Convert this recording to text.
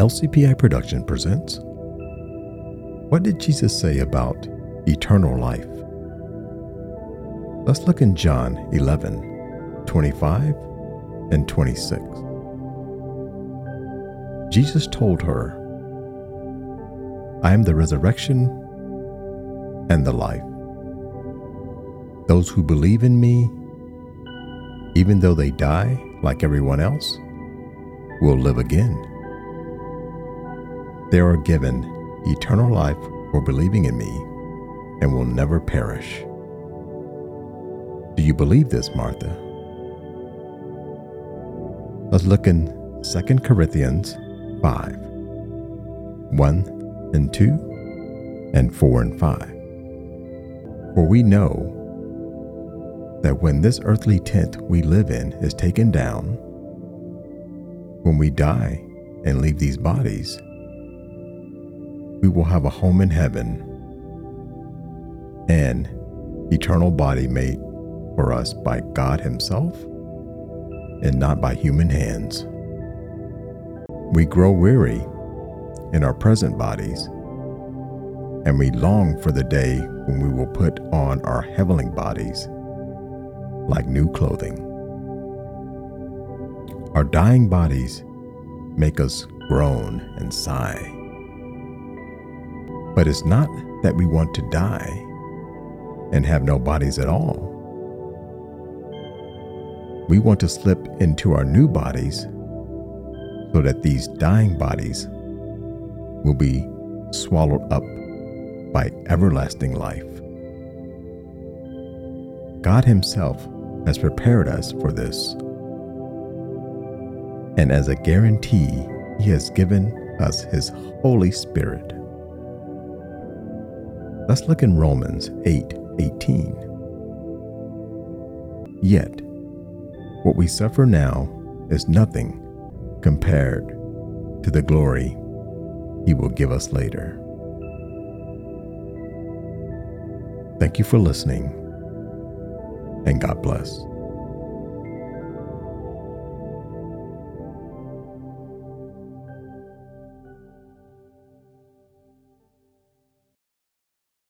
LCPI Production presents, What did Jesus say about eternal life? Let's look in John 11, 25 and 26. Jesus told her, I am the resurrection and the life. Those who believe in me, even though they die like everyone else, will live again. They are given eternal life for believing in me and will never perish. Do you believe this, Martha? Let's look in 2 Corinthians 5, 1 and 2 and 4 and 5. For we know that when this earthly tent we live in is taken down, when we die and leave these bodies, we will have a home in heaven, an eternal body made for us by God Himself and not by human hands. We grow weary in our present bodies, and we long for the day when we will put on our heavenly bodies like new clothing. Our dying bodies make us groan and sigh. But it's not that we want to die and have no bodies at all. We want to slip into our new bodies so that these dying bodies will be swallowed up by everlasting life. God Himself has prepared us for this, and as a guarantee, He has given us His Holy Spirit. Let's look in Romans 8:18. Yet, what we suffer now is nothing compared to the glory He will give us later. Thank you for listening, and God bless.